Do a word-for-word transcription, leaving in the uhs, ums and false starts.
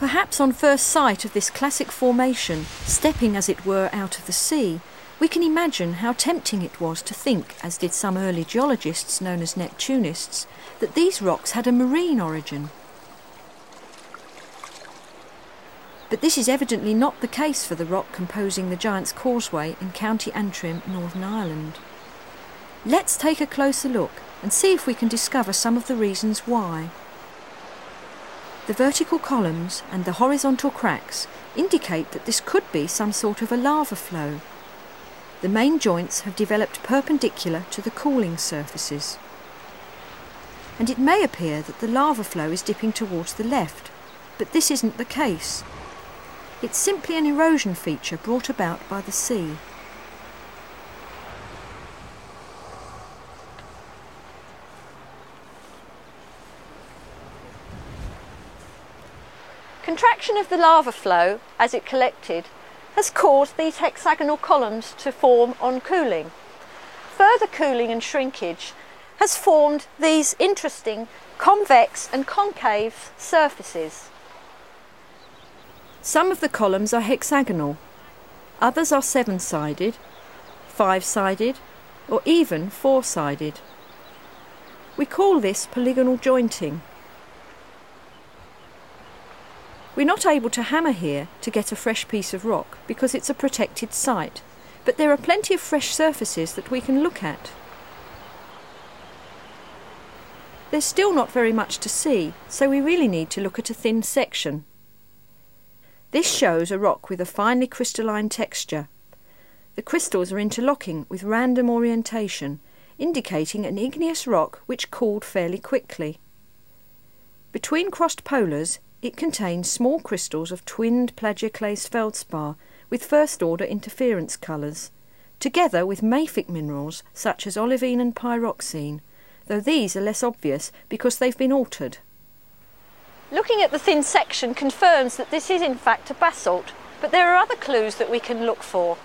Perhaps on first sight of this classic formation, stepping as it were out of the sea, we can imagine how tempting it was to think, as did some early geologists known as Neptunists, that these rocks had a marine origin. But this is evidently not the case for the rock composing the Giant's Causeway in County Antrim, Northern Ireland. Let's take a closer look and see if we can discover some of the reasons why. The vertical columns and the horizontal cracks indicate that this could be some sort of a lava flow. The main joints have developed perpendicular to the cooling surfaces. And it may appear that the lava flow is dipping towards the left, but this isn't the case. It's simply an erosion feature brought about by the sea. Contraction of the lava flow as it collected has caused these hexagonal columns to form on cooling. Further cooling and shrinkage has formed these interesting convex and concave surfaces. Some of the columns are hexagonal, others are seven-sided, five-sided or even four-sided. We call this polygonal jointing. We're not able to hammer here to get a fresh piece of rock because it's a protected site, but there are plenty of fresh surfaces that we can look at. There's still not very much to see, so we really need to look at a thin section. This shows a rock with a finely crystalline texture. The crystals are interlocking with random orientation, indicating an igneous rock which cooled fairly quickly. Between crossed polars, it contains small crystals of twinned plagioclase feldspar with first-order interference colours, together with mafic minerals such as olivine and pyroxene, though these are less obvious because they've been altered. Looking at the thin section confirms that this is in fact a basalt, but there are other clues that we can look for.